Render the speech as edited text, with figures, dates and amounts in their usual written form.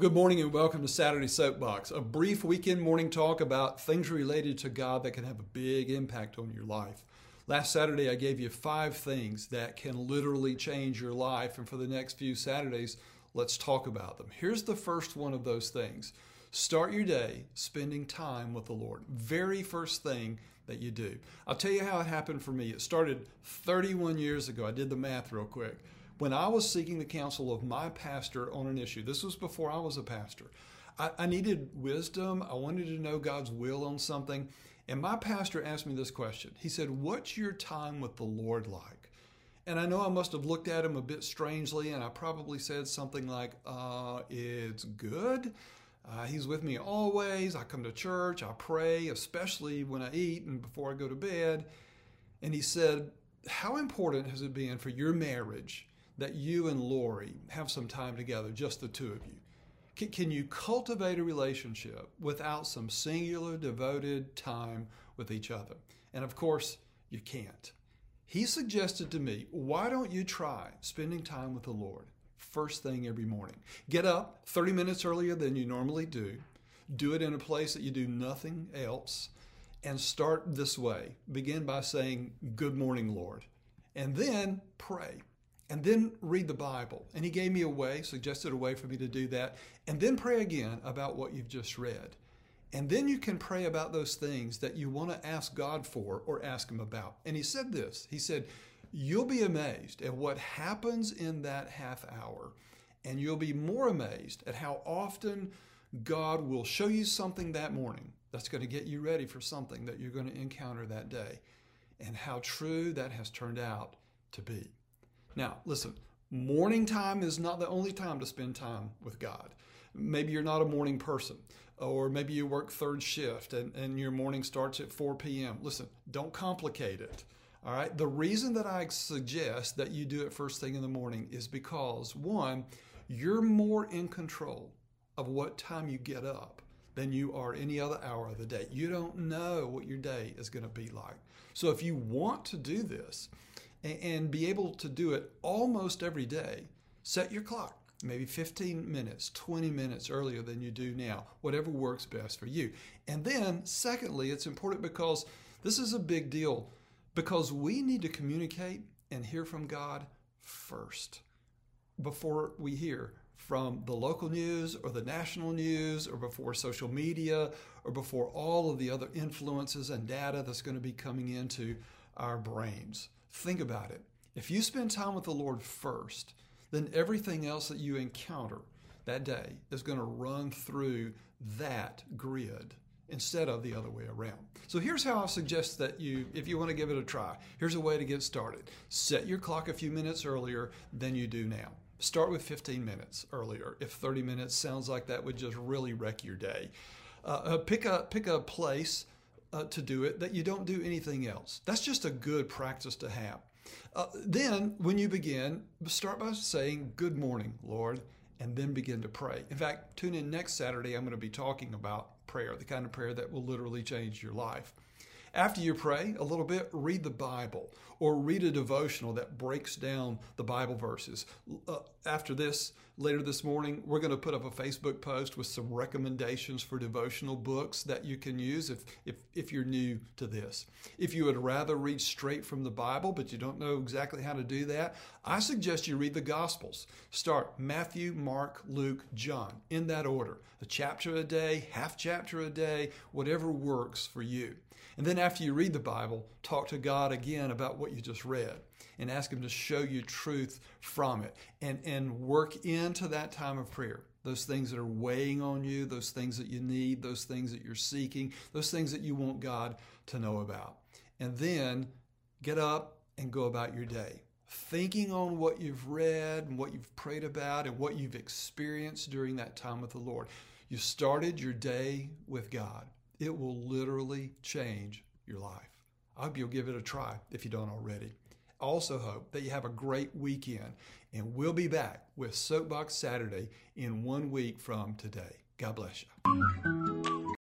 Well, good morning and welcome to Saturday Soapbox, a brief weekend morning talk about things related to God that can have a big impact on your life. Last Saturday, I gave you 5 things that can literally change your life, and for the next few Saturdays, let's talk about them. Here's the first one of those things. Start your day spending time with the Lord. Very first thing that you do. I'll tell you how it happened for me. It started 31 years ago. I did the math real quick. When I was seeking the counsel of my pastor on an issue, this was before I was a pastor, I needed wisdom. I wanted to know God's will on something. And my pastor asked me this question. He said, "What's your time with the Lord like?" And I know I must have looked at him a bit strangely, and I probably said something like, "It's good. He's with me always. I come to church. I pray, especially when I eat and before I go to bed." And he said, "How important has it been for your marriage that you and Lori have some time together, just the two of you? Can you cultivate a relationship without some singular, devoted time with each other?" And of course, you can't. He suggested to me, why don't you try spending time with the Lord first thing every morning? Get up 30 minutes earlier than you normally do. Do it in a place that you do nothing else. And start this way. Begin by saying, "Good morning, Lord." And then pray. And then read the Bible. And he gave me a way, suggested a way for me to do that. And then pray again about what you've just read. And then you can pray about those things that you want to ask God for or ask him about. And he said this, he said, "You'll be amazed at what happens in that half hour. And you'll be more amazed at how often God will show you something that morning that's going to get you ready for something that you're going to encounter that day." And how true that has turned out to be. Now, listen, morning time is not the only time to spend time with God. Maybe you're not a morning person, or maybe you work third shift and your morning starts at 4 p.m. Listen, don't complicate it, all right? The reason that I suggest that you do it first thing in the morning is because, one, you're more in control of what time you get up than you are any other hour of the day. You don't know what your day is going to be like. So if you want to do this, and be able to do it almost every day, set your clock, maybe 15 minutes, 20 minutes earlier than you do now, whatever works best for you. And then secondly, it's important because this is a big deal, because we need to communicate and hear from God first before we hear from the local news or the national news or before social media or before all of the other influences and data that's going to be coming into our brains. Think about it. If you spend time with the Lord first, then everything else that you encounter that day is going to run through that grid instead of the other way around. So here's how I suggest that you, if you want to give it a try, here's a way to get started. Set your clock a few minutes earlier than you do now. Start with 15 minutes earlier. If 30 minutes sounds like that would just really wreck your day. Pick a place to do it that you don't do anything else. That's just a good practice to have. Then when you begin, start by saying, "Good morning, Lord," and then begin to pray. In fact, tune in next Saturday. I'm going to be talking about prayer, the kind of prayer that will literally change your life. After you pray a little bit, read the Bible or read a devotional that breaks down the Bible verses. After this, later this morning, we're going to put up a Facebook post with some recommendations for devotional books that you can use if you're new to this. If you would rather read straight from the Bible, but you don't know exactly how to do that, I suggest you read the Gospels. Start Matthew, Mark, Luke, John, in that order. A chapter a day, half chapter a day, whatever works for you. And then after you read the Bible, talk to God again about what you just read and ask him to show you truth from it, and work into that time of prayer those things that are weighing on you, those things that you need, those things that you're seeking, those things that you want God to know about. And then get up and go about your day, thinking on what you've read and what you've prayed about and what you've experienced during that time with the Lord. You started your day with God. It will literally change your life. I hope you'll give it a try if you don't already. I also hope that you have a great weekend, and we'll be back with Soapbox Saturday in 1 week from today. God bless you.